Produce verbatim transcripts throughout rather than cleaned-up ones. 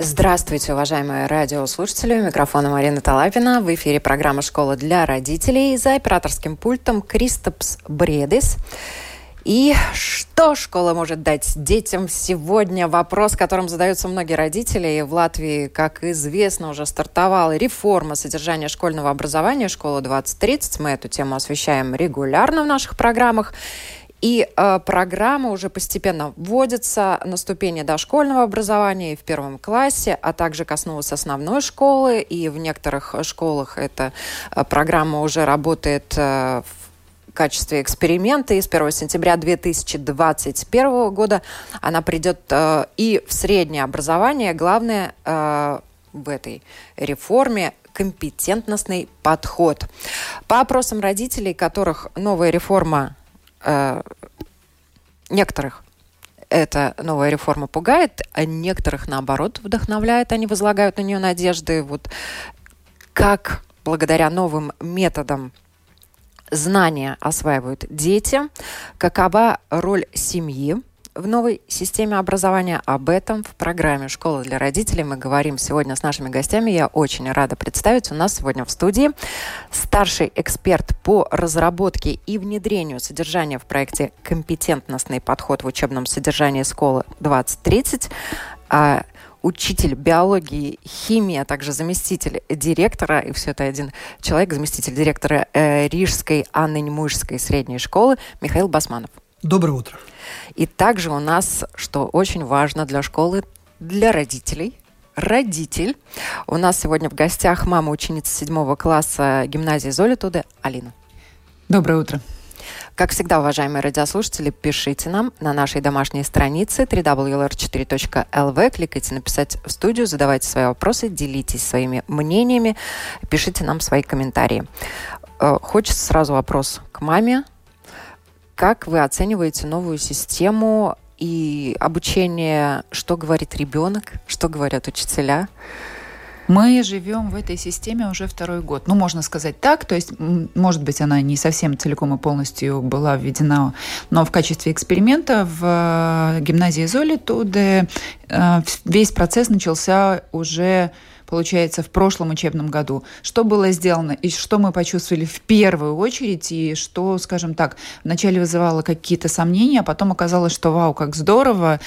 Здравствуйте, уважаемые радиослушатели. У микрофона Марина Талапина. В эфире программа «Школа для родителей». За операторским пультом Кристопс Бредис. И что школа может дать детям сегодня? Вопрос, которым задаются многие родители. В Латвии, как известно, уже стартовала реформа содержания школьного образования «Школа двадцать тридцать». Мы эту тему освещаем регулярно в наших программах. И э, программа уже постепенно вводится на ступени дошкольного образования и в первом классе, а также коснулась основной школы. И в некоторых школах эта э, программа уже работает э, в В качестве эксперимента, и с первого сентября две тысячи двадцать первого года она придет э, и в среднее образование. Главное э, в этой реформе – компетентностный подход. По опросам родителей, которых новая реформа, э, некоторых эта новая реформа пугает, а некоторых, наоборот, вдохновляет, они возлагают на нее надежды. Вот как благодаря новым методам знания осваивают дети, какова роль семьи в новой системе образования. Об этом в программе «Школа для родителей» мы говорим сегодня с нашими гостями. Я очень рада представить. У нас сегодня в студии старший эксперт по разработке и внедрению содержания в проекте «Компетентностный подход в учебном содержании «Школа двадцать тридцать», учитель биологии, химии, а также заместитель директора, и все это один человек, заместитель директора э, Рижской Аннынмуижской средней школы Михаил Басманов. Доброе утро. И также у нас, что очень важно для школы, для родителей, родитель. У нас сегодня в гостях мама ученицы седьмого класса гимназии Золитуде Алина. Доброе утро. Как всегда, уважаемые радиослушатели, пишите нам на нашей домашней странице дабл ю дабл ю дабл ю точка эл эр четыре точка эл ви, кликайте «Написать в студию», задавайте свои вопросы, делитесь своими мнениями, пишите нам свои комментарии. Хочется сразу вопрос к маме. Как вы оцениваете новую систему и обучение? Что говорит ребенок? Что говорят учителя? Мы живем в этой системе уже второй год. Ну, можно сказать так. То есть, может быть, она не совсем целиком и полностью была введена, но в качестве эксперимента в гимназии Золитуде весь процесс начался уже, получается, в прошлом учебном году. Что было сделано и что мы почувствовали в первую очередь, и что, скажем так, вначале вызывало какие-то сомнения, а потом оказалось, что вау, как здорово.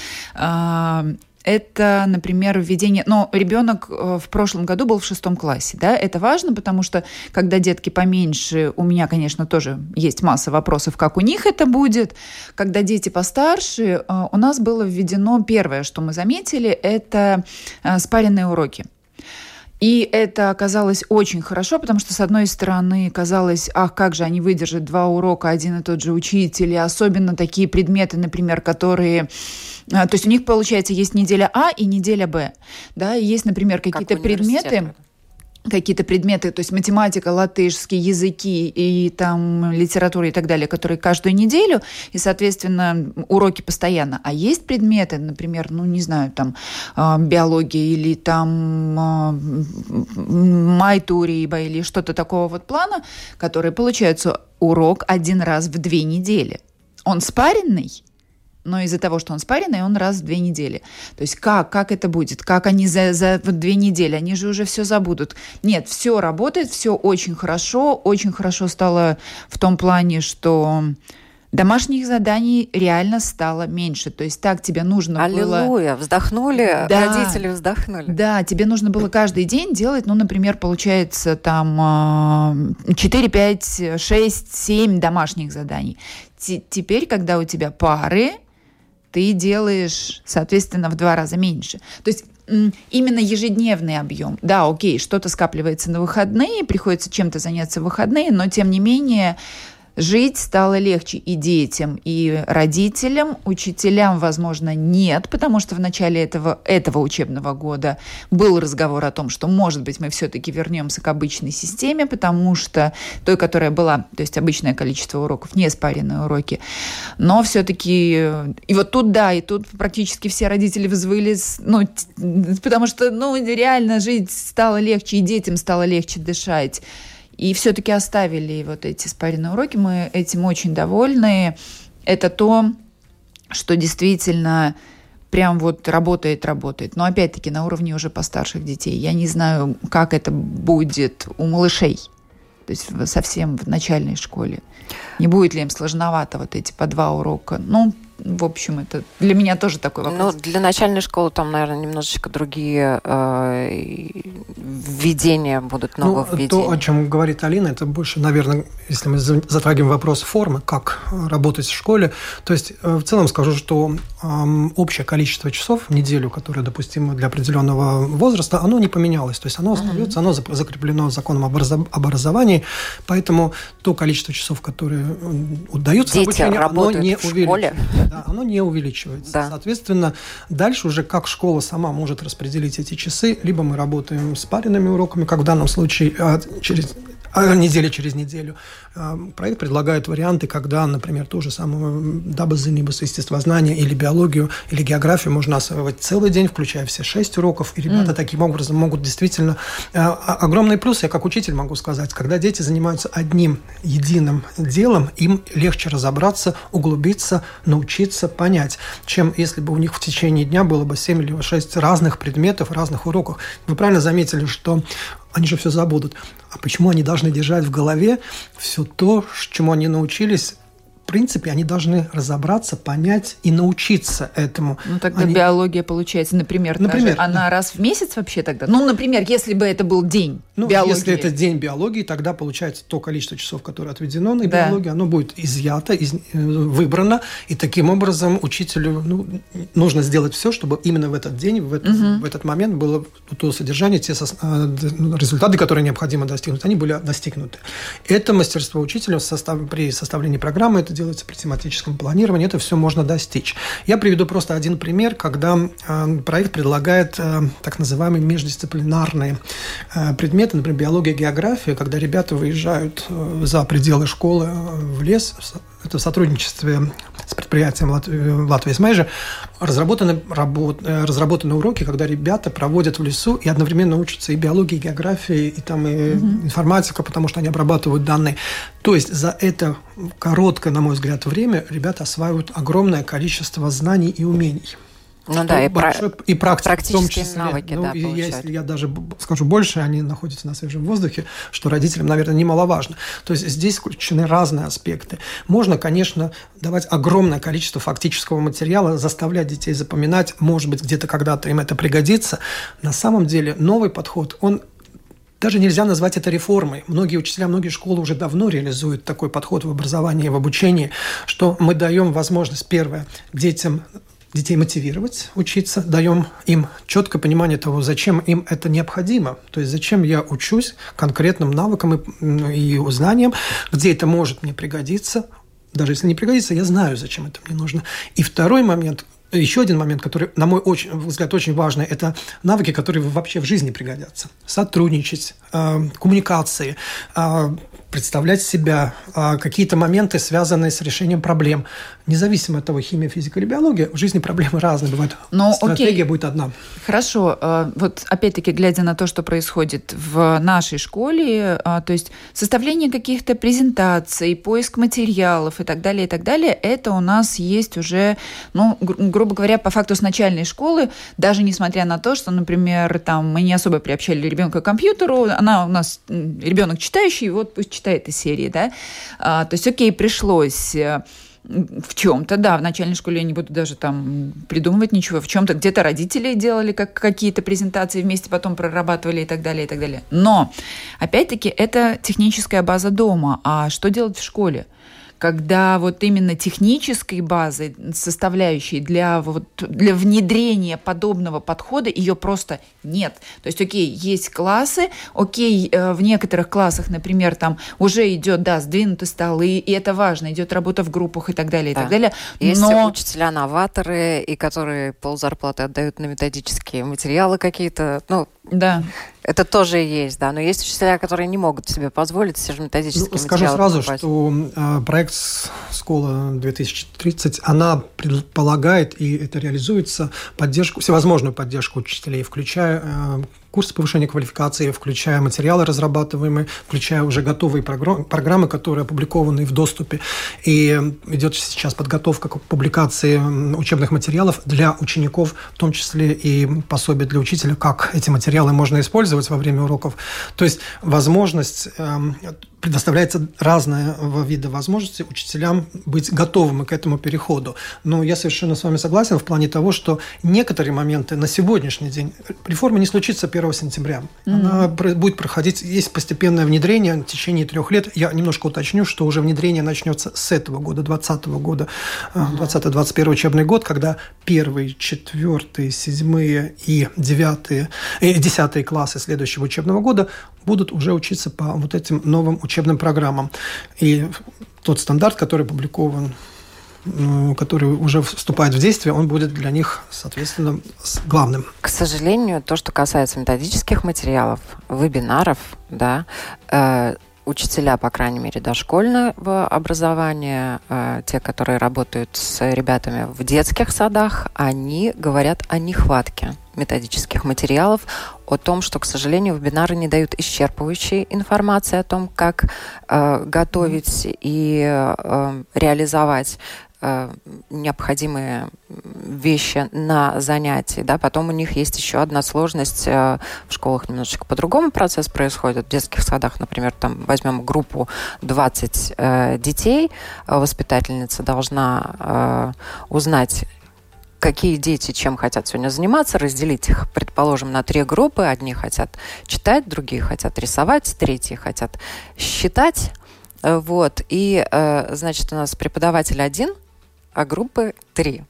Это, например, введение... Но ребенок в прошлом году был в шестом классе, да? Это важно, потому что, когда детки поменьше, у меня, конечно, тоже есть масса вопросов, как у них это будет. Когда дети постарше, у нас было введено первое, что мы заметили, это спаренные уроки. И это оказалось очень хорошо, потому что, с одной стороны, казалось, ах, как же они выдержат два урока, один и тот же учитель, и особенно такие предметы, например, которые... То есть у них, получается, есть неделя А и неделя Б, да, и есть, например, какие-то предметы... какие-то предметы, то есть математика, латышский, языки и там литература и так далее, которые каждую неделю, и, соответственно, уроки постоянно. А есть предметы, например, ну, не знаю, там, биология или там майтурейба или что-то такого вот плана, которые получаются урок один раз в две недели. Он спаренный, но из-за того, что он спаренный, он раз в две недели. То есть как, как это будет? Как они за, за вот две недели? Они же уже все забудут. Нет, все работает, все очень хорошо. Очень хорошо стало в том плане, что домашних заданий реально стало меньше. То есть так тебе нужно Аллилуйя, было... Аллилуйя, вздохнули, да, родители вздохнули. Да, тебе нужно было каждый день делать, ну, например, получается там четыре, пять, шесть, семь домашних заданий. Т- теперь, когда у тебя пары, ты делаешь, соответственно, в два раза меньше. То есть именно ежедневный объем. Да, окей, что-то скапливается на выходные, приходится чем-то заняться в выходные, но, тем не менее, жить стало легче и детям, и родителям. Учителям, возможно, нет, потому что в начале этого, этого учебного года был разговор о том, что, может быть, мы все-таки вернемся к обычной системе, потому что той, которая была, то есть обычное количество уроков, не спаренные уроки. Но все-таки... И вот тут, да, и тут практически все родители взвыли, ну, потому что, ну, реально жить стало легче, и детям стало легче дышать. И все-таки оставили вот эти спаренные уроки. Мы этим очень довольны. Это то, что действительно прям вот работает, работает. Но опять-таки на уровне уже постарших детей. Я не знаю, как это будет у малышей. То есть совсем в начальной школе. Не будет ли им сложновато вот эти по два урока? Ну, в общем, это для меня тоже такой вопрос. Ну, для начальной школы там, наверное, немножечко другие э, введения будут, нововведения. Ну, то, о чем говорит Алина, это больше, наверное, если мы затрагиваем вопрос формы, как работать в школе. То есть, в целом скажу, что э, общее количество часов в неделю, которое допустимо для определенного возраста, оно не поменялось. То есть, оно остается, оно закреплено законом об образовании, поэтому то количество часов, которые удаются в обучении, оно не увеличивается. Да, оно не увеличивается. Да. Соответственно, дальше уже как школа сама может распределить эти часы, либо мы работаем с паренными уроками, как в данном случае через... неделя через неделю. Проект предлагает варианты, когда, например, ту же самую дабы-зенибус, естествознание или биологию, или географию можно осваивать целый день, включая все шесть уроков, и ребята mm. таким образом могут действительно... Огромный плюс, я как учитель могу сказать, когда дети занимаются одним единым делом, им легче разобраться, углубиться, научиться, понять, чем если бы у них в течение дня было бы семь или шесть разных предметов, разных уроков. Вы правильно заметили, что они же все забудут. А почему они должны держать в голове все то, чему они научились? В принципе, они должны разобраться, понять и научиться этому. Ну, тогда они... биология получается, например, например та же, она да. раз в месяц вообще тогда? Ну, например, если бы это был день ну, биологии. Если это день биологии, тогда получается то количество часов, которое отведено на да. биологию, оно будет изъято, из... выбрано, и таким образом учителю ну, нужно сделать все, чтобы именно в этот день, в этот, угу. в этот момент было то содержание, те со... результаты, которые необходимо достигнуть, они были достигнуты. Это мастерство учителя состав... при составлении программы, это делается при тематическом планировании, это все можно достичь. Я приведу просто один пример, когда э, проект предлагает э, так называемые междисциплинарные э, предметы, например, биология, география, когда ребята выезжают э, за пределы школы э, в лес. Это в сотрудничестве с предприятием Латвия Межа разработаны, работ, разработаны уроки, когда ребята проводят в лесу и одновременно учатся и биологии, и географии, и, там, и mm-hmm. информатика, потому что они обрабатывают данные. То есть за это короткое, на мой взгляд, время ребята осваивают огромное количество знаний и умений. Ну да, и, большой, пра- и практики в том числе. Навыки, ну, да, и если я даже скажу больше, они находятся на свежем воздухе, что родителям, наверное, немаловажно. То есть здесь включены разные аспекты. Можно, конечно, давать огромное количество фактического материала, заставлять детей запоминать, может быть, где-то когда-то им это пригодится. На самом деле новый подход, он... Даже нельзя назвать это реформой. Многие учителя, многие школы уже давно реализуют такой подход в образовании и в обучении, что мы даем возможность, первое, детям... детей мотивировать учиться, даем им четкое понимание того, зачем им это необходимо, то есть зачем я учусь конкретным навыкам и, и знаниям, где это может мне пригодиться, даже если не пригодится, я знаю, зачем это мне нужно. И второй момент, еще один момент, который, на мой очень, взгляд, очень важный, это навыки, которые вообще в жизни пригодятся. Сотрудничать, э, коммуникации, э, представлять себя, какие-то моменты, связанные с решением проблем. Независимо от того, химия, физика или биология, в жизни проблемы разные бывают. Но, стратегия окей. будет одна. Хорошо. Вот опять-таки, глядя на то, что происходит в нашей школе, то есть составление каких-то презентаций, поиск материалов и так далее, и так далее, это у нас есть уже, ну, грубо говоря, по факту с начальной школы, даже несмотря на то, что, например, там мы не особо приобщали ребенка к компьютеру, она у нас ребенок читающий, вот пусть читает из серии, да, а, то есть, окей, пришлось в чем-то, да, в начальной школе я не буду даже там придумывать ничего, в чем-то где-то родители делали как, какие-то презентации вместе, потом прорабатывали и так далее, и так далее. Но, опять-таки, это техническая база дома, а что делать в школе? Когда вот именно технической базой, составляющей для, вот, для внедрения подобного подхода, ее просто нет. То есть, окей, есть классы, окей, в некоторых классах, например, там уже идет, да, сдвинуты столы, и это важно, идет работа в группах и так далее, и да. так далее. Есть но... учителя-новаторы, и которые ползарплаты отдают на методические материалы какие-то, ну... Да. Это тоже есть, да. Но есть учителя, которые не могут себе позволить все же методические ну, материалы. Скажу сразу, покупать. Что э, проект «Школа-две тысячи тридцать», она предполагает, и это реализуется, поддержку, всевозможную поддержку учителей, включая э, Курсы повышения квалификации, включая материалы разрабатываемые, включая уже готовые программы, которые опубликованы в доступе. И идет сейчас подготовка к публикации учебных материалов для учеников, в том числе и пособие для учителя, как эти материалы можно использовать во время уроков. То есть возможность... предоставляется разного вида возможности учителям быть готовыми к этому переходу. Но я совершенно с вами согласен в плане того, что некоторые моменты на сегодняшний день, реформа не случится первого сентября. Mm-hmm. Она будет проходить, есть постепенное внедрение в течение трех лет. Я немножко уточню, что уже внедрение начнется с этого года, двадцатого года, mm-hmm. двадцатый двадцать первый учебный год, когда первые, четвертые, седьмые и девятые, и десятые классы следующего учебного года будут уже учиться по вот этим новым учебным программам. И тот стандарт, который опубликован, который уже вступает в действие, он будет для них, соответственно, главным. К сожалению, то, что касается методических материалов, вебинаров, да, э, учителя, по крайней мере, дошкольного образования, э, те, которые работают с ребятами в детских садах, они говорят о нехватке методических материалов, о том, что, к сожалению, вебинары не дают исчерпывающей информации о том, как э, готовить и э, реализовать э, необходимые вещи на занятии. Да? Потом у них есть еще одна сложность. Э, в школах немножечко по-другому процесс происходит. В детских садах, например, там возьмем группу двадцать э, детей. Воспитательница должна э, узнать, какие дети чем хотят сегодня заниматься, разделить их, предположим, на три группы. Одни хотят читать, другие хотят рисовать, третьи хотят считать. Вот. И, значит, у нас преподаватель один, а группы три.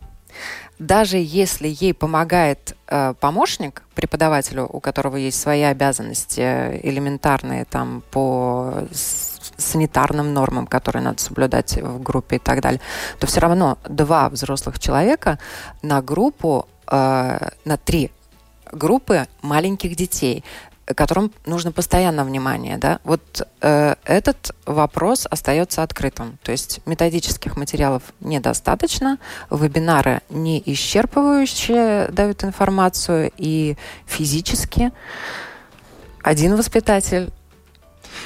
Даже если ей помогает помощник преподавателю, у которого есть свои обязанности элементарные там по санитарным нормам, которые надо соблюдать в группе и так далее, то все равно два взрослых человека на группу, э, на три группы маленьких детей, которым нужно постоянно внимание, да? Вот э, этот вопрос остается открытым. То есть методических материалов недостаточно, вебинары не исчерпывающе дают информацию, и физически один воспитатель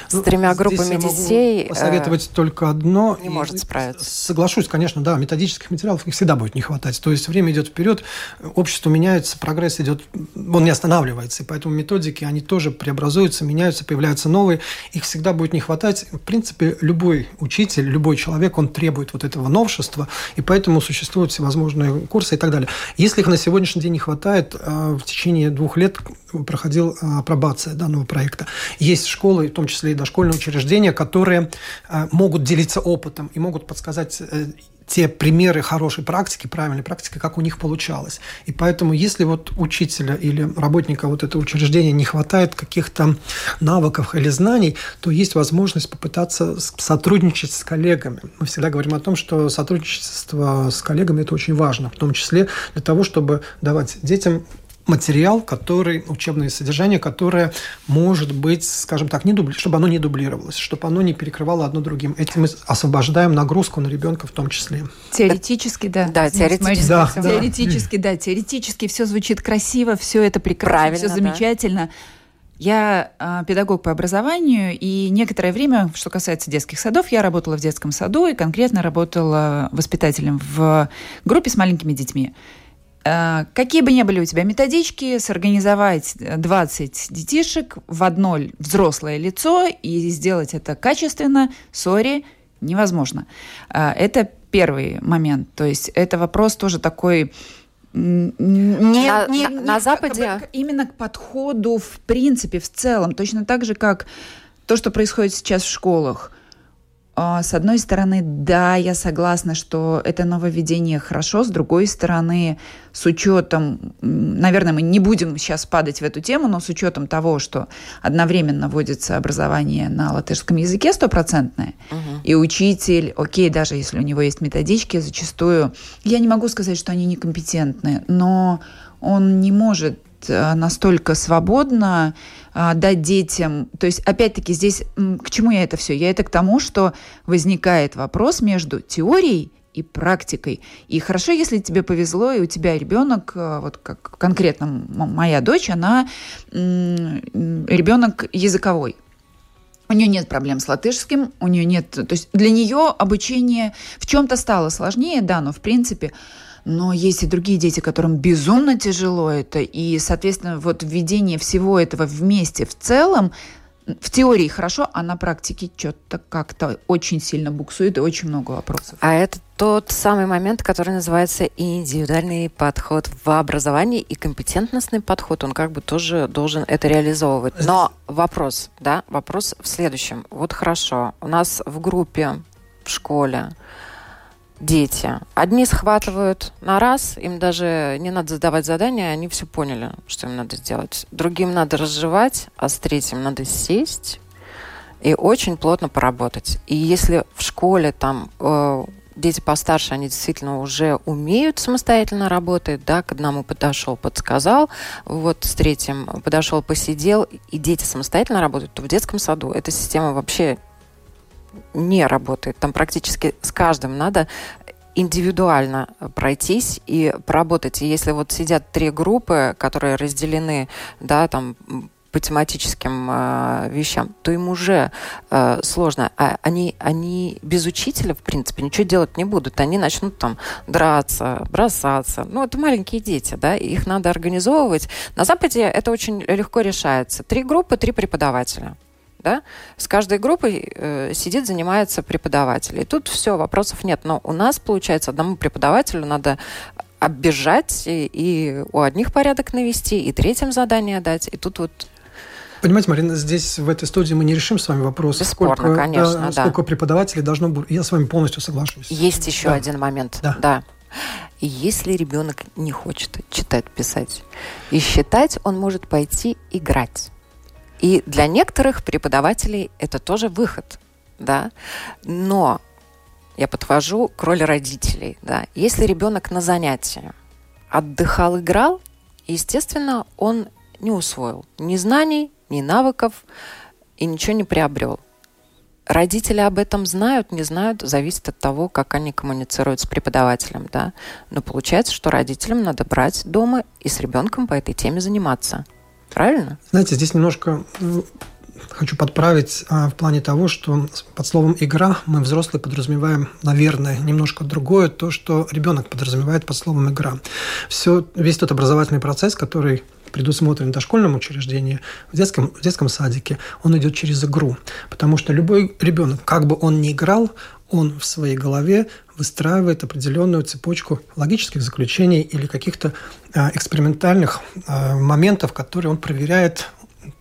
с тремя группами детей посоветовать э, только одно. Не может справиться. Соглашусь, конечно, да, методических материалов их всегда будет не хватать. То есть время идет вперед, общество меняется, прогресс идет, он не останавливается. И поэтому методики, они тоже преобразуются, меняются, появляются новые. Их всегда будет не хватать. В принципе, любой учитель, любой человек, он требует вот этого новшества. И поэтому существуют всевозможные курсы и так далее. Если их на сегодняшний день не хватает, в течение двух лет проходила апробация данного проекта. Есть школы, в том числе и дошкольные учреждения, которые могут делиться опытом и могут подсказать те примеры хорошей практики, правильной практики, как у них получалось. И поэтому, если вот учителя или работника вот этого учреждения не хватает каких-то навыков или знаний, то есть возможность попытаться сотрудничать с коллегами. Мы всегда говорим о том, что сотрудничество с коллегами – это очень важно, в том числе для того, чтобы давать детям материал, который, учебное содержание, которое может быть, скажем так, не дубли, чтобы оно не дублировалось, чтобы оно не перекрывало одно другим. Этим мы освобождаем нагрузку на ребенка в том числе. Теоретически, да. Да, теоретически. Да, да. Теоретически, да. Теоретически все звучит красиво, все это прекрасно, правильно, все замечательно. Да. Я э, педагог по образованию, и некоторое время, что касается детских садов, я работала в детском саду и конкретно работала воспитателем в группе с маленькими детьми. Какие бы ни были у тебя методички, сорганизовать двадцать детишек в одно взрослое лицо и сделать это качественно, сори, невозможно. Это первый момент. То есть это вопрос тоже такой... Не, на, не, на, не на Западе? К, именно к подходу в принципе, в целом. Точно так же, как то, что происходит сейчас в школах. С одной стороны, да, я согласна, что это нововведение хорошо. С другой стороны, с учетом, наверное, мы не будем сейчас падать в эту тему, но с учетом того, что одновременно вводится образование на латышском языке стопроцентное, угу. И учитель, окей, даже если у него есть методички, зачастую, я не могу сказать, что они некомпетентны, но он не может настолько свободно дать детям. То есть, опять-таки, здесь к чему я это все? Я это к тому, что возникает вопрос между теорией и практикой. И хорошо, если тебе повезло, и у тебя ребенок, вот как конкретно моя дочь, она м- ребенок языковой. У нее нет проблем с латышским, у нее нет... То есть для нее обучение в чем-то стало сложнее, да, но в принципе... Но есть и другие дети, которым безумно тяжело это, и, соответственно, вот введение всего этого вместе в целом в теории хорошо, а на практике что-то как-то очень сильно буксует и очень много вопросов. А это тот самый момент, который называется индивидуальный подход в образовании, и компетентностный подход, он как бы тоже должен это реализовывать. Но вопрос, да, вопрос в следующем. Вот хорошо, у нас в группе, в школе дети. Одни схватывают на раз, им даже не надо задавать задания, они все поняли, что им надо сделать. Другим надо разжевать, а с третьим надо сесть и очень плотно поработать. И если в школе там э, дети постарше, они действительно уже умеют самостоятельно работать, да, к одному подошел, подсказал, вот с третьим подошел, посидел, и дети самостоятельно работают, то в детском саду эта система вообще не работает. Там практически с каждым надо индивидуально пройтись и поработать. И если вот сидят три группы, которые разделены, да, там, по тематическим э, вещам, то им уже э, сложно. А они, они без учителя, в принципе, ничего делать не будут. Они начнут там драться, бросаться. Ну, это маленькие дети, да, их надо организовывать. На Западе это очень легко решается. Три группы, три преподавателя. Да? С каждой группой э, сидит, занимается преподаватель. И тут все, вопросов нет. Но у нас, получается, одному преподавателю надо оббежать и, и у одних порядок навести, и третьим задание дать. И тут вот... Понимаете, Марина, здесь в этой студии мы не решим с вами вопрос, Бесспорно, сколько, конечно, да, да. сколько преподавателей должно быть. Я с вами полностью соглашусь. Есть еще да. один момент. Да. да. Если ребенок не хочет читать, писать и считать, он может пойти играть. И для некоторых преподавателей это тоже выход, да. Но я подвожу к роли родителей, да. Если ребенок на занятии отдыхал, играл, естественно, он не усвоил ни знаний, ни навыков и ничего не приобрел. Родители об этом знают, не знают, зависит от того, как они коммуницируют с преподавателем, да. Но получается, что родителям надо брать дома и с ребенком по этой теме заниматься. Правильно? Знаете, здесь немножко хочу подправить а, в плане того, что под словом «игра» мы, взрослые, подразумеваем, наверное, немножко другое, то, что ребенок подразумевает под словом «игра». Все, весь тот образовательный процесс, который предусмотрен в дошкольном учреждении, в детском, в детском садике, он идет через игру. Потому что любой ребенок, как бы он ни играл, он в своей голове выстраивает определенную цепочку логических заключений или каких-то э, экспериментальных э, моментов, которые он проверяет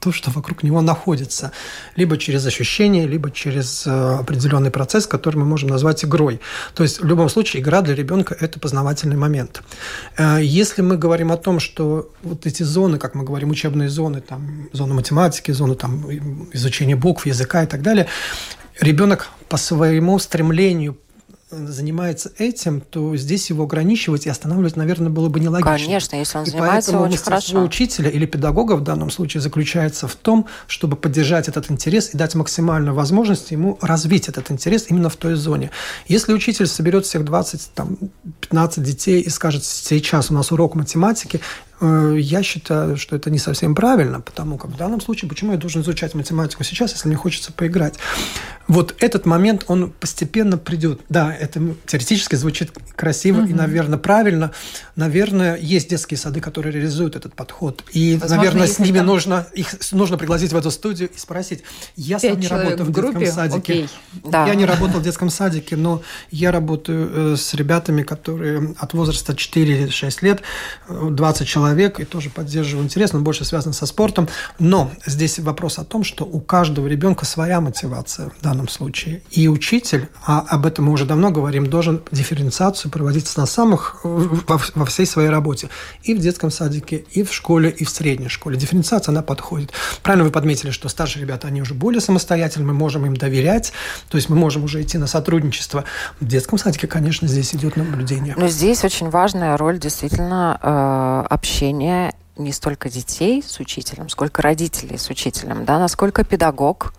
то, что вокруг него находится. Либо через ощущение, либо через э, определенный процесс, который мы можем назвать игрой. То есть в любом случае игра для ребенка – это познавательный момент. Э, если мы говорим о том, что вот эти зоны, как мы говорим, учебные зоны, там, зона математики, зона там, изучения букв, языка и так далее, ребенок по своему стремлению занимается этим, то здесь его ограничивать и останавливать, наверное, было бы нелогично. Конечно, если он и занимается, очень хорошо. Поэтому учителя или педагога в данном случае заключается в том, чтобы поддержать этот интерес и дать максимальную возможность ему развить этот интерес именно в той зоне. Если учитель соберет всех двадцать, там, пятнадцать детей и скажет, сейчас у нас урок математики, я считаю, что это не совсем правильно, потому как в данном случае, почему я должен изучать математику сейчас, если мне хочется поиграть? Вот этот момент, он постепенно придет. Да, это теоретически звучит красиво угу. и, наверное, правильно. Наверное, есть детские сады, которые реализуют этот подход. И, возможно, наверное, с ними там... нужно, их нужно пригласить в эту студию и спросить. Я сам не работаю в, в детском садике. Окей. Да. Я не работал в детском садике, но я работаю с ребятами, которые от возраста четыре-шесть лет, двадцать человек, и тоже поддерживаю интерес, но больше связан со спортом. Но здесь вопрос о том, что у каждого ребенка своя мотивация в данном случае. И учитель, а об этом мы уже давно говорим, должен дифференциацию проводить на самых, во всей своей работе. И в детском садике, и в школе, и в средней школе. Дифференциация, она подходит. Правильно вы подметили, что старшие ребята, они уже более самостоятельны, мы можем им доверять, то есть мы можем уже идти на сотрудничество. В детском садике, конечно, здесь идет наблюдение. Но здесь очень важная роль действительно общения не столько детей с учителем, сколько родителей с учителем, да, насколько педагог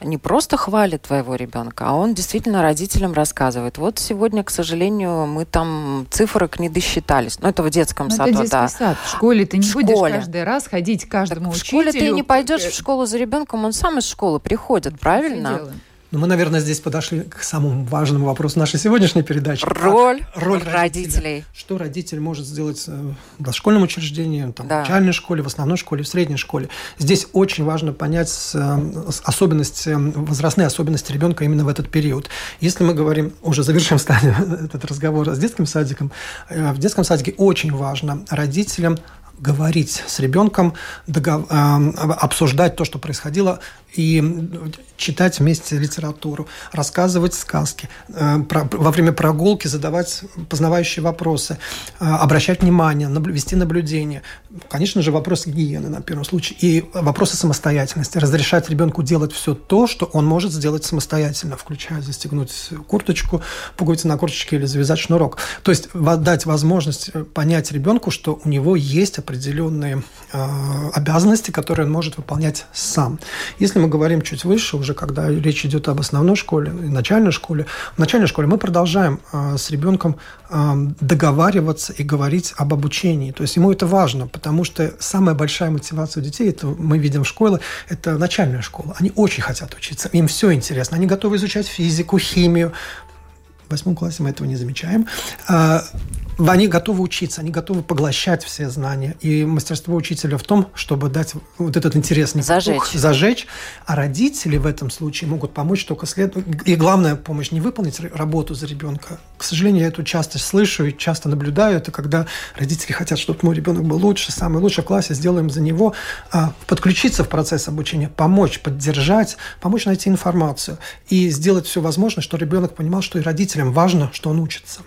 не просто хвалит твоего ребенка, а он действительно родителям рассказывает. Вот сегодня, к сожалению, мы там цифрок не досчитались. Ну, это в детском Но саду, это детский да. сад. В школе ты не в будешь школе. каждый раз ходить к каждому так, учителю. В школе ты не пойдешь в школу за ребенком, он сам из школы приходит, правильно? Ну, мы, наверное, здесь подошли к самому важному вопросу нашей сегодняшней передачи. Роль, роль родителей. родителей. Что родитель может сделать в дошкольном учреждении, там, да. в начальной школе, в основной школе, в средней школе. Здесь очень важно понять особенности, возрастные особенности ребенка именно в этот период. Если мы говорим, уже завершим этот разговор с детским садиком, в детском садике очень важно родителям говорить с ребенком, догов... обсуждать то, что происходило, и читать вместе литературу, рассказывать сказки, во время прогулки задавать познавающие вопросы, обращать внимание, вести наблюдение. Конечно же, вопрос гигиены на первом случае и вопросы самостоятельности. Разрешать ребенку делать все то, что он может сделать самостоятельно, включая застегнуть курточку, пуговицы на курточке или завязать шнурок. То есть дать возможность понять ребенку, что у него есть определенные обязанности, которые он может выполнять сам. Если мы Мы говорим чуть выше, уже когда речь идет об основной школе и начальной школе. В начальной школе мы продолжаем э, с ребенком э, договариваться и говорить об обучении. То есть ему это важно, потому что самая большая мотивация у детей, это мы видим в школе, это начальная школа. Они очень хотят учиться, им все интересно. Они готовы изучать физику, химию. В восьмом классе мы этого не замечаем. Они готовы учиться, они готовы поглощать все знания. И мастерство учителя в том, чтобы дать вот этот интересный зажечь. Дух, зажечь. А родители в этом случае могут помочь только след... И главная помощь – не выполнить работу за ребенка. К сожалению, я это часто слышу и часто наблюдаю. Это когда родители хотят, чтобы мой ребенок был лучше, самый лучший в классе, сделаем за него. Подключиться в процесс обучения, помочь, поддержать, помочь найти информацию. И сделать все возможное, чтобы ребенок понимал, что и родителям важно, что он учится.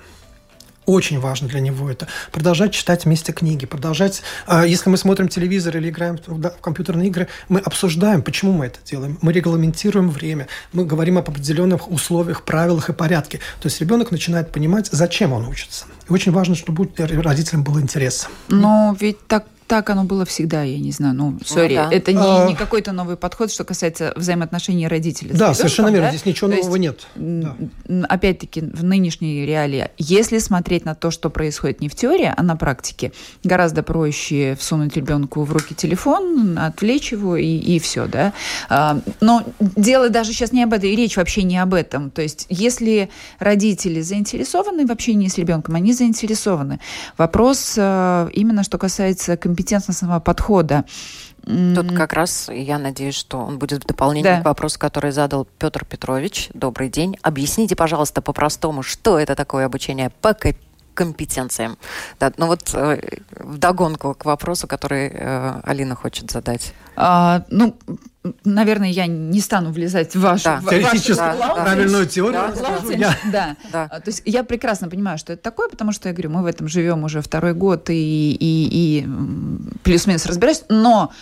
Очень важно для него это. Продолжать читать вместе книги, продолжать... Э, если мы смотрим телевизор или играем в, да, в компьютерные игры, мы обсуждаем, почему мы это делаем. Мы регламентируем время, мы говорим об определенных условиях, правилах и порядке. То есть ребенок начинает понимать, зачем он учится. И очень важно, чтобы родителям был интерес. Но ведь так... Так оно было всегда, я не знаю. Ну, сори, ну, да. это не, а... не какой-то новый подход, что касается взаимоотношений родителей. Да, с ребенком, совершенно верно, да? Здесь ничего то нового есть, нет. Опять-таки, в нынешней реалии, если смотреть на то, что происходит не в теории, а на практике, гораздо проще всунуть ребенку в руки телефон, отвлечь его и, и все, да. Но дело даже сейчас не об этом, и речь вообще не об этом. То есть, если родители заинтересованы в общении с ребенком, они заинтересованы. Вопрос именно, что касается компетентности, компетентностного подхода. Тут как раз, я надеюсь, что он будет в дополнение да. к вопросу, который задал Петр Петрович. Добрый день. Объясните, пожалуйста, по-простому, что это такое обучение по компетенциям? Да, ну вот э, вдогонку к вопросу, который э, Алина хочет задать. А, ну... Наверное, я не стану влезать в вашу... Да. В, вашу да, да. правильную теорию. Да. Расскажу, я. Да. Да. То есть я прекрасно понимаю, что это такое, потому что, я говорю, мы в этом живем уже второй год и, и, и плюс-минус разбираюсь. Но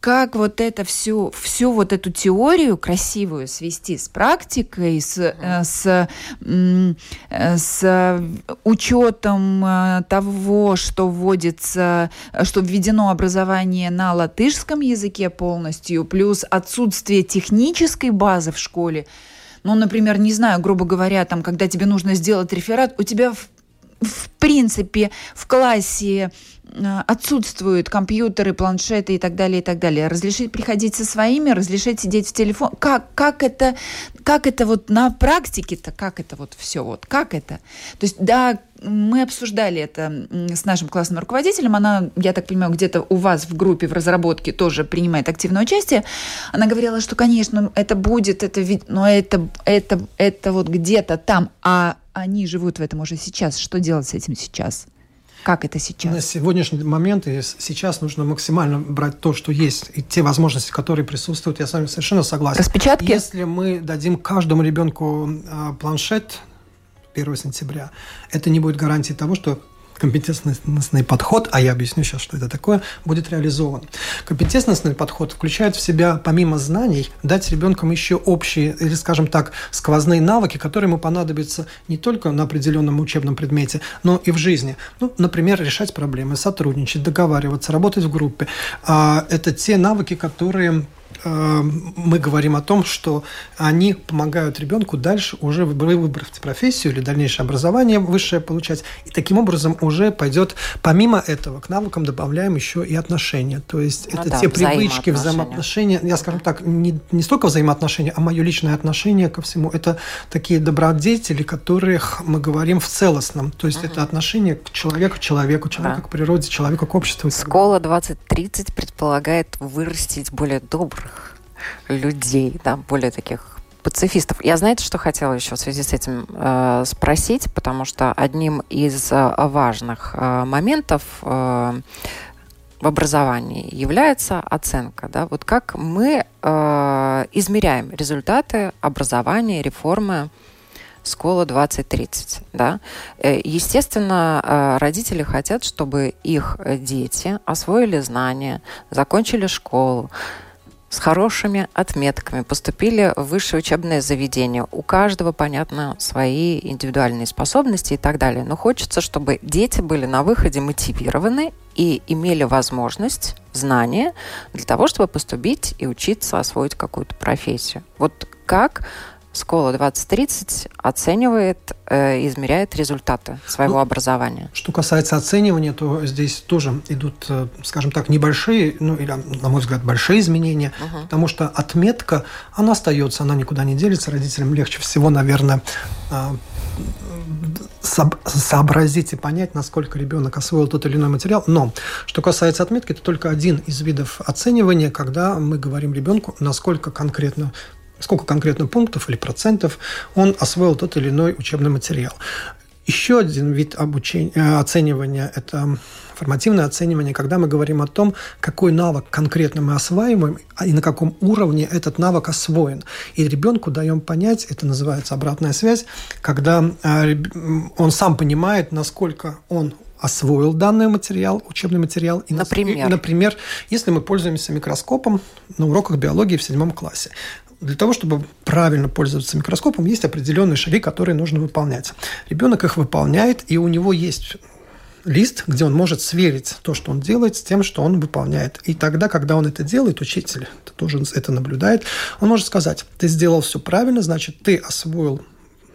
как вот это все, всю вот эту теорию красивую свести с практикой, с, с, с учетом того, что вводится, что введено образование на латышском языке полностью, плюс отсутствие технической базы в школе. Ну, например, не знаю, грубо говоря, там, когда тебе нужно сделать реферат, у тебя в, в принципе в классе отсутствуют компьютеры, планшеты и так далее, и так далее. Разрешить приходить со своими, разрешить сидеть в телефоне. Как, как, это, как это вот на практике-то, как это вот все вот, как это? То есть, да, мы обсуждали это с нашим классным руководителем. Она, я так понимаю, где-то у вас в группе в разработке тоже принимает активное участие. Она говорила, что, конечно, это будет, это, но это, это, это вот где-то там. А они живут в этом уже сейчас. Что делать с этим сейчас? Как это сейчас? На сегодняшний момент и сейчас нужно максимально брать то, что есть, и те возможности, которые присутствуют. Я с вами совершенно согласен. Распечатки? Если мы дадим каждому ребенку планшет первого сентября, это не будет гарантии того, что компетентностный подход, а я объясню сейчас, что это такое, будет реализован. Компетентностный подход включает в себя, помимо знаний, дать ребенкам еще общие, или, скажем так, сквозные навыки, которые ему понадобятся не только на определенном учебном предмете, но и в жизни. Ну, например, решать проблемы, сотрудничать, договариваться, работать в группе. Это те навыки, которые мы говорим о том, что они помогают ребенку дальше уже выбрать профессию или дальнейшее образование высшее получать. И таким образом уже пойдет, помимо этого, к навыкам добавляем еще и отношения. То есть ну это да, те привычки, взаимоотношения. Я скажу так, не, не столько взаимоотношения, а мое личное отношение ко всему. Это такие добродетели, которых мы говорим в целостном. То есть угу. это отношение к человеку, человеку, человеку да. к природе, человеку к обществу. «Школа-двадцать тридцать» предполагает вырастить более добрых людей, да, более таких пацифистов. Я, знаете, что хотела еще в связи с этим э, спросить, потому что одним из важных э, моментов э, в образовании является оценка. Да? Вот как мы э, измеряем результаты образования, реформы «Школа-двадцать тридцать». Да? Естественно, родители хотят, чтобы их дети освоили знания, закончили школу с хорошими отметками, поступили в высшее учебное заведение. У каждого, понятно, свои индивидуальные способности и так далее. Но хочется, чтобы дети были на выходе мотивированы и имели возможность, знания, для того, чтобы поступить и учиться, освоить какую-то профессию. Вот как «Школа-двадцать тридцать» оценивает, э, измеряет результаты своего ну, образования. Что касается оценивания, то здесь тоже идут, скажем так, небольшие, ну или, на мой взгляд, большие изменения, угу. потому что отметка, она остается, она никуда не делится. Родителям легче всего, наверное, э, сообразить и понять, насколько ребенок освоил тот или иной материал. Но что касается отметки, это только один из видов оценивания, когда мы говорим ребенку, насколько конкретно сколько конкретно пунктов или процентов он освоил тот или иной учебный материал. Еще один вид обучения, оценивания – это формативное оценивание, когда мы говорим о том, какой навык конкретно мы осваиваем и на каком уровне этот навык освоен. И ребенку даем понять, это называется обратная связь, когда он сам понимает, насколько он освоил данный материал, учебный материал. И, например? Например, если мы пользуемся микроскопом на уроках биологии в седьмом классе. Для того, чтобы правильно пользоваться микроскопом, есть определенные шаги, которые нужно выполнять. Ребенок их выполняет, и у него есть лист, где он может сверить то, что он делает, с тем, что он выполняет. И тогда, когда он это делает, учитель тоже это наблюдает, он может сказать: ты сделал все правильно, значит, ты освоил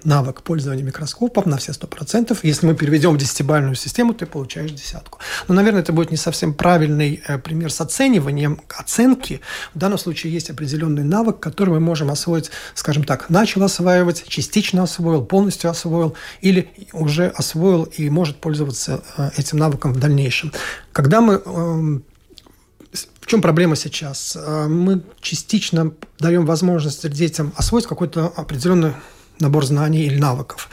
навык пользования микроскопом на все сто процентов. Если мы переведем в десятибалльную систему, ты получаешь десятку. Но, наверное, это будет не совсем правильный пример с оцениванием оценки. В данном случае есть определенный навык, который мы можем освоить, скажем так, начал осваивать, частично освоил, полностью освоил или уже освоил и может пользоваться этим навыком в дальнейшем. Когда мы... В чем проблема сейчас? Мы частично даем возможность детям освоить какой-то определенный набор знаний или навыков.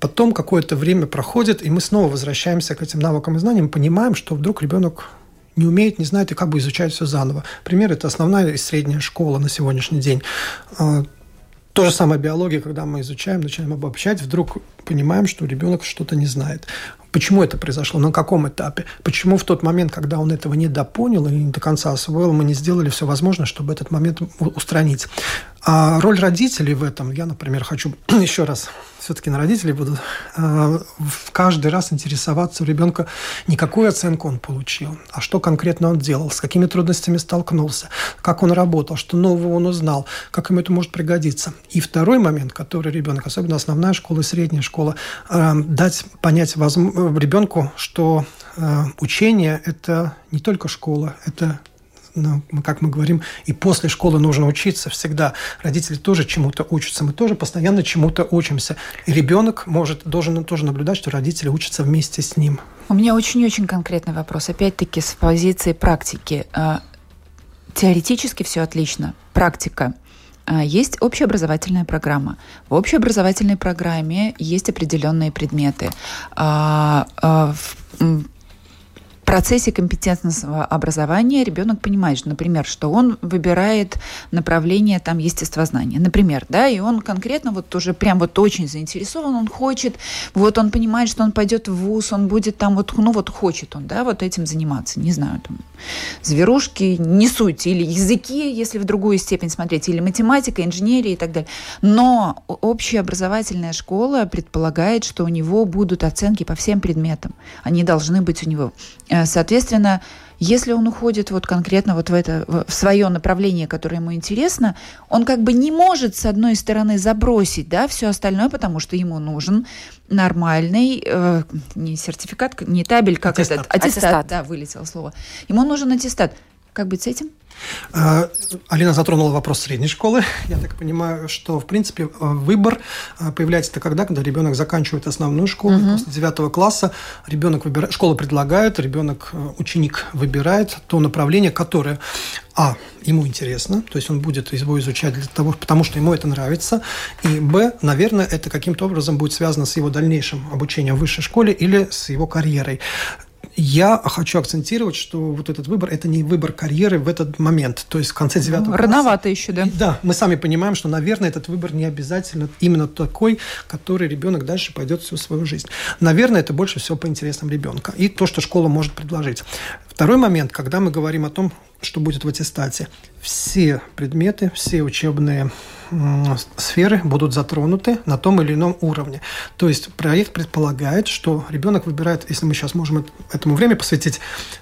Потом какое-то время проходит, и мы снова возвращаемся к этим навыкам и знаниям, понимаем, что вдруг ребенок не умеет, не знает и как бы изучает все заново. Пример – это основная и средняя школа на сегодняшний день. То же самое биология, когда мы изучаем, начинаем обобщать, вдруг понимаем, что ребенок что-то не знает. Почему это произошло, на каком этапе? Почему в тот момент, когда он этого не допонял или не до конца освоил, мы не сделали все возможное, чтобы этот момент устранить? А роль родителей в этом, я, например, хочу еще раз, все-таки на родителей буду, каждый раз интересоваться у ребенка, не какую оценку он получил, а что конкретно он делал, с какими трудностями столкнулся, как он работал, что нового он узнал, как ему это может пригодиться. И второй момент, который ребенок, особенно основная школа и средняя школа, дать понять ребенку, что учение – это не только школа, это... Но, как мы говорим, и после школы нужно учиться всегда. Родители тоже чему-то учатся, мы тоже постоянно чему-то учимся. И ребенок может, должен тоже наблюдать, что родители учатся вместе с ним. У меня очень-очень конкретный вопрос. Опять-таки с позиции практики. Теоретически все отлично. Практика. Есть общеобразовательная программа. В общеобразовательной программе есть определенные предметы. В процессе компетентного образования ребенок понимает, что, например, что он выбирает направление там, естествознания, например, да, и он конкретно вот уже прям вот очень заинтересован, он хочет, вот он понимает, что он пойдет в вуз, он будет там вот, ну вот хочет он, да, вот этим заниматься, не знаю, там, зверушки, не суть, или языки, если в другую степень смотреть, или математика, инженерия и так далее. Но общеобразовательная школа предполагает, что у него будут оценки по всем предметам, они должны быть у него. Соответственно, Если он уходит вот конкретно вот в это, в свое направление, которое ему интересно, он как бы не может, с одной стороны, забросить, да, все остальное, потому что ему нужен нормальный, э, не сертификат, не табель, как аттестат. этот, аттестат, аттестат, да, вылетело слово. Ему нужен аттестат. Как быть с этим? Алина затронула вопрос средней школы. Я так понимаю, что, в принципе, выбор появляется-то когда, когда ребенок заканчивает основную школу, угу. после девятого класса ребенок выбирает, школа предлагает, ребенок, ученик выбирает то направление, которое, а, ему интересно, то есть он будет его изучать для того, потому что ему это нравится, и, б, наверное, это каким-то образом будет связано с его дальнейшим обучением в высшей школе или с его карьерой. Я хочу акцентировать, что вот этот выбор – это не выбор карьеры в этот момент, то есть в конце девятого класса. Рановато еще, да? И, да, мы сами понимаем, что, наверное, этот выбор не обязательно именно такой, который ребенок дальше пойдет всю свою жизнь. Наверное, это больше всего по интересам ребенка и то, что школа может предложить. Второй момент, когда мы говорим о том, что будет в аттестате. Все предметы, все учебные м- сферы будут затронуты на том или ином уровне. То есть проект предполагает, что ребенок выбирает, если мы сейчас можем этому время посвятить,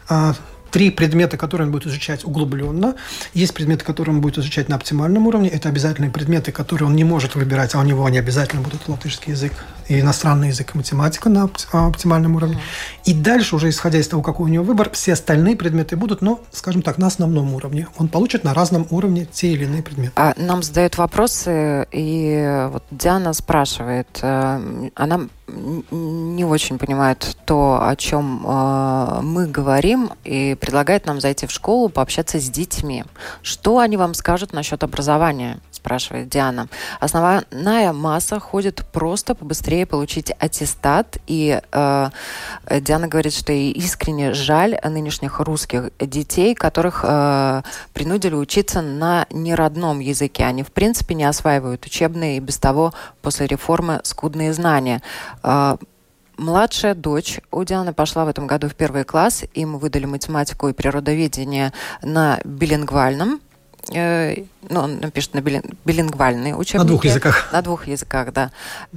а, три предмета, которые он будет изучать углубленно. Есть предметы, которые он будет изучать на оптимальном уровне. Это обязательные предметы, которые он не может выбирать, а у него они обязательно будут латышский язык, и иностранный язык, и математика на оптимальном уровне. Mm. И дальше, уже исходя из того, какой у него выбор, все остальные предметы будут, но, скажем так, на основном уровне. Он получит на разном уровне те или иные предметы. А нам задают вопросы, и вот Диана спрашивает, она не очень понимает то, о чем мы говорим, и предлагает нам зайти в школу, пообщаться с детьми. Что они вам скажут насчет образования, спрашивает Диана. Основная масса ходит просто побыстрее получить аттестат. И э, Диана говорит, что ей искренне жаль нынешних русских детей, которых э, принудили учиться на неродном языке. Они, в принципе, не осваивают учебные и без того после реформы скудные знания. Э, Младшая дочь у Дианы пошла в этом году в первый класс. Им выдали математику и природоведение на билингвальном. Э, ну, он пишет на билин, билингвальные учебники. На двух языках. На двух языках, да.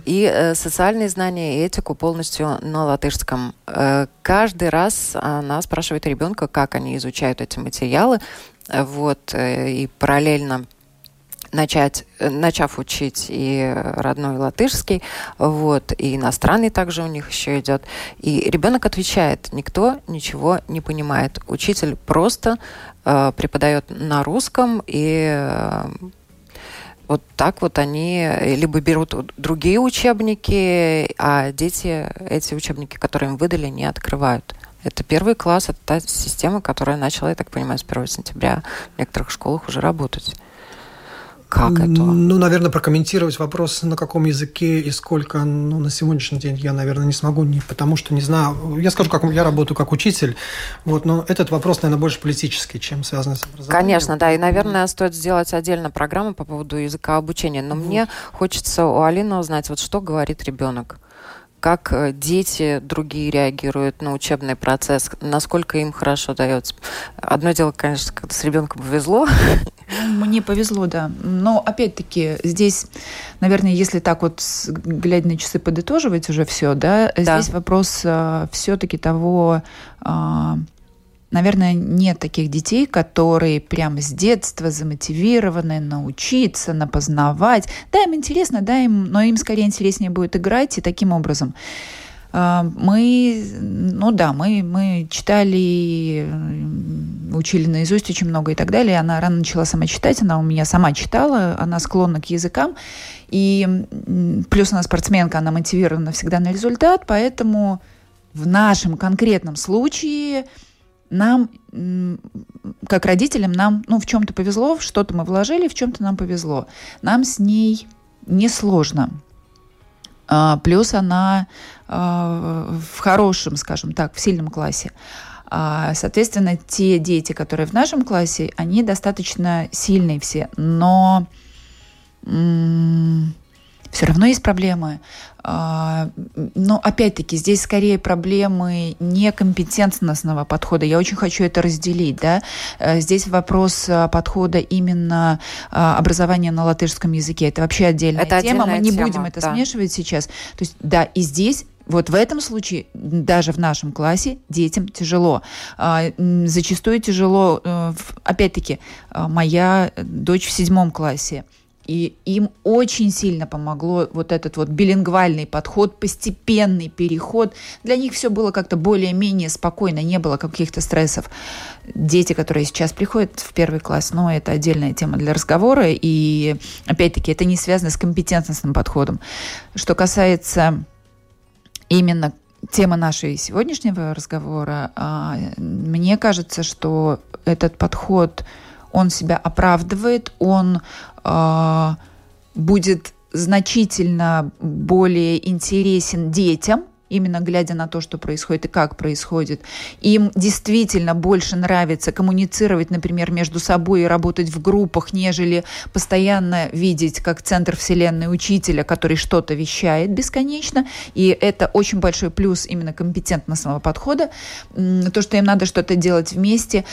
И э, социальные знания и этику полностью на латышском. Э, каждый раз она спрашивает ребенка, как они изучают эти материалы. Э, вот, э, и параллельно начать, начав учить и родной латышский, вот, и иностранный также у них еще идет. И ребенок отвечает, никто ничего не понимает. Учитель просто э, преподает на русском, и э, вот так вот они либо берут другие учебники, а дети эти учебники, которые им выдали, не открывают. Это первый класс, это та система, которая начала, я так понимаю, с первого сентября в некоторых школах уже работать. Как это? Ну, наверное, прокомментировать вопрос, на каком языке и сколько, ну, на сегодняшний день я, наверное, не смогу, не потому что не знаю. Я скажу, как я работаю как учитель, вот, но этот вопрос, наверное, больше политический, чем связан с образованием. Конечно, да, и, наверное, mm-hmm. стоит сделать отдельно программу по поводу языка обучения, но mm-hmm. мне хочется у Алины узнать, вот что говорит ребенок, как дети другие реагируют на учебный процесс, насколько им хорошо дается. Одно дело, конечно, когда с ребенком повезло. Мне повезло, да. Но, опять-таки, здесь, наверное, если так вот, глядя на часы, подытоживать уже все, да, да. Здесь вопрос э, все-таки того... Э, Наверное, нет таких детей, которые прямо с детства замотивированы научиться, напознавать. Да, им интересно, да, им, но им скорее интереснее будет играть, и таким образом. Мы, ну да, мы, мы читали, учили наизусть очень много и так далее. Она рано начала сама читать, она у меня сама читала, она склонна к языкам. И плюс она спортсменка, она мотивирована всегда на результат, поэтому в нашем конкретном случае... Нам, как родителям, нам, ну, в чем-то повезло, в что-то мы вложили, в чем-то нам повезло. Нам с ней несложно. Плюс она в хорошем, скажем так, в сильном классе. Соответственно, те дети, которые в нашем классе, они достаточно сильные все, но все равно есть проблемы. Но, опять-таки, здесь скорее проблемы некомпетентностного подхода. Я очень хочу это разделить, да. Здесь вопрос подхода именно образования на латышском языке. Это вообще отдельная это тема. Отдельная Мы не тема, будем это да. смешивать сейчас. То есть, да, и здесь Вот в этом случае даже в нашем классе детям тяжело. Зачастую тяжело, опять-таки, моя дочь в седьмом классе. И им очень сильно помогло вот этот вот билингвальный подход, постепенный переход. Для них все было как-то более-менее спокойно, не было каких-то стрессов. Дети, которые сейчас приходят в первый класс, ну, это отдельная тема для разговора. И, опять-таки, это не связано с компетентностным подходом. Что касается именно темы нашей сегодняшнего разговора, мне кажется, что этот подход... он себя оправдывает, он э, будет значительно более интересен детям, именно глядя на то, что происходит и как происходит. Им действительно больше нравится коммуницировать, например, между собой и работать в группах, нежели постоянно видеть как центр вселенной учителя, который что-то вещает бесконечно. И это очень большой плюс именно компетентностного подхода. То, что им надо что-то делать вместе.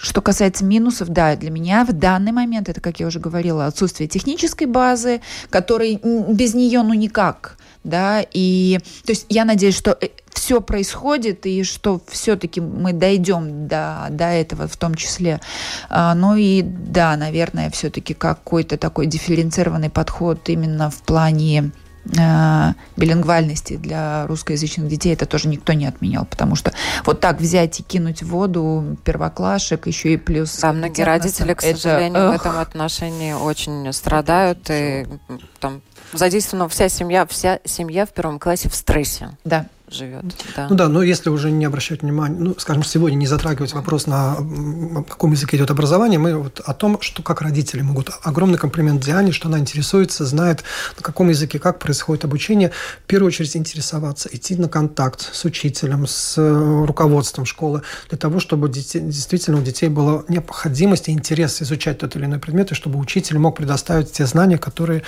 Что касается минусов, да, для меня в данный момент, это, как я уже говорила, отсутствие технической базы, которой без нее ну никак. Да, и то есть я надеюсь, что все происходит и что все-таки мы дойдем до, до этого в том числе. А, ну и да, наверное, все-таки какой-то такой дифференцированный подход именно в плане э, билингвальности для русскоязычных детей, это тоже никто не отменял, потому что вот так взять и кинуть в воду первоклашек, еще и плюс... А многие родители, к сожалению, это, эх... в этом отношении очень страдают и там... Задействована вся семья, вся семья в первом классе в стрессе. Да. Живет. Да. Ну да, но если уже не обращать внимания, ну, скажем, сегодня не затрагивать вопрос, на каком языке идет образование, мы вот о том, что как родители могут. Огромный комплимент Диане, что она интересуется, знает, на каком языке, как происходит обучение. В первую очередь интересоваться, идти на контакт с учителем, с руководством школы, для того, чтобы дети, действительно у детей была необходимость и интерес изучать тот или иной предмет, и чтобы учитель мог предоставить те знания, которые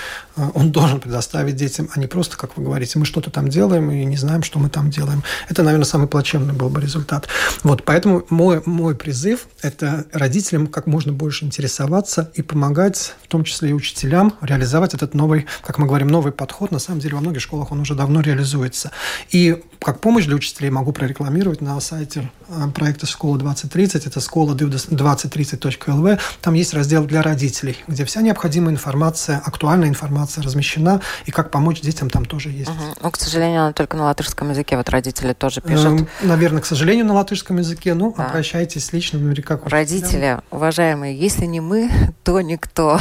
он должен предоставить детям, а не просто, как вы говорите, мы что-то там делаем и не знаем, что мы там делаем. Это, наверное, самый плачевный был бы результат. Вот, поэтому мой, мой призыв – это родителям как можно больше интересоваться и помогать, в том числе и учителям, реализовать этот новый, как мы говорим, новый подход. На самом деле, во многих школах он уже давно реализуется. И как помощь для учителей могу прорекламировать на сайте проекта «Школа двадцать тридцать». Это skola двадцать тридцать точка эл ви. Там есть раздел для родителей, где вся необходимая информация, актуальная информация размещена, и как помочь детям там тоже есть. Угу. Ну, к сожалению, она только на латышском языке, вот родители тоже пишут. Наверное, к сожалению, на латышском языке, ну, да. Обращайтесь лично, наверняка. Родители, уважаемые, если не мы, то никто.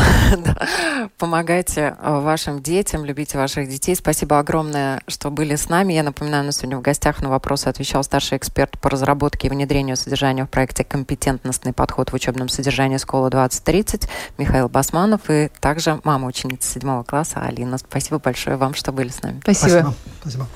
Помогайте вашим детям, любите ваших детей. Спасибо огромное, что были с нами. Я напоминаю, у нас сегодня в гостях на вопросы отвечал старший эксперт по разработке и внедрению содержания в проекте «Компетентностный подход в учебном содержании «Школа двадцать тридцать» Михаил Басманов и также мама ученицы седьмого класса Алина. Спасибо большое вам, что были с нами. Спасибо. Спасибо.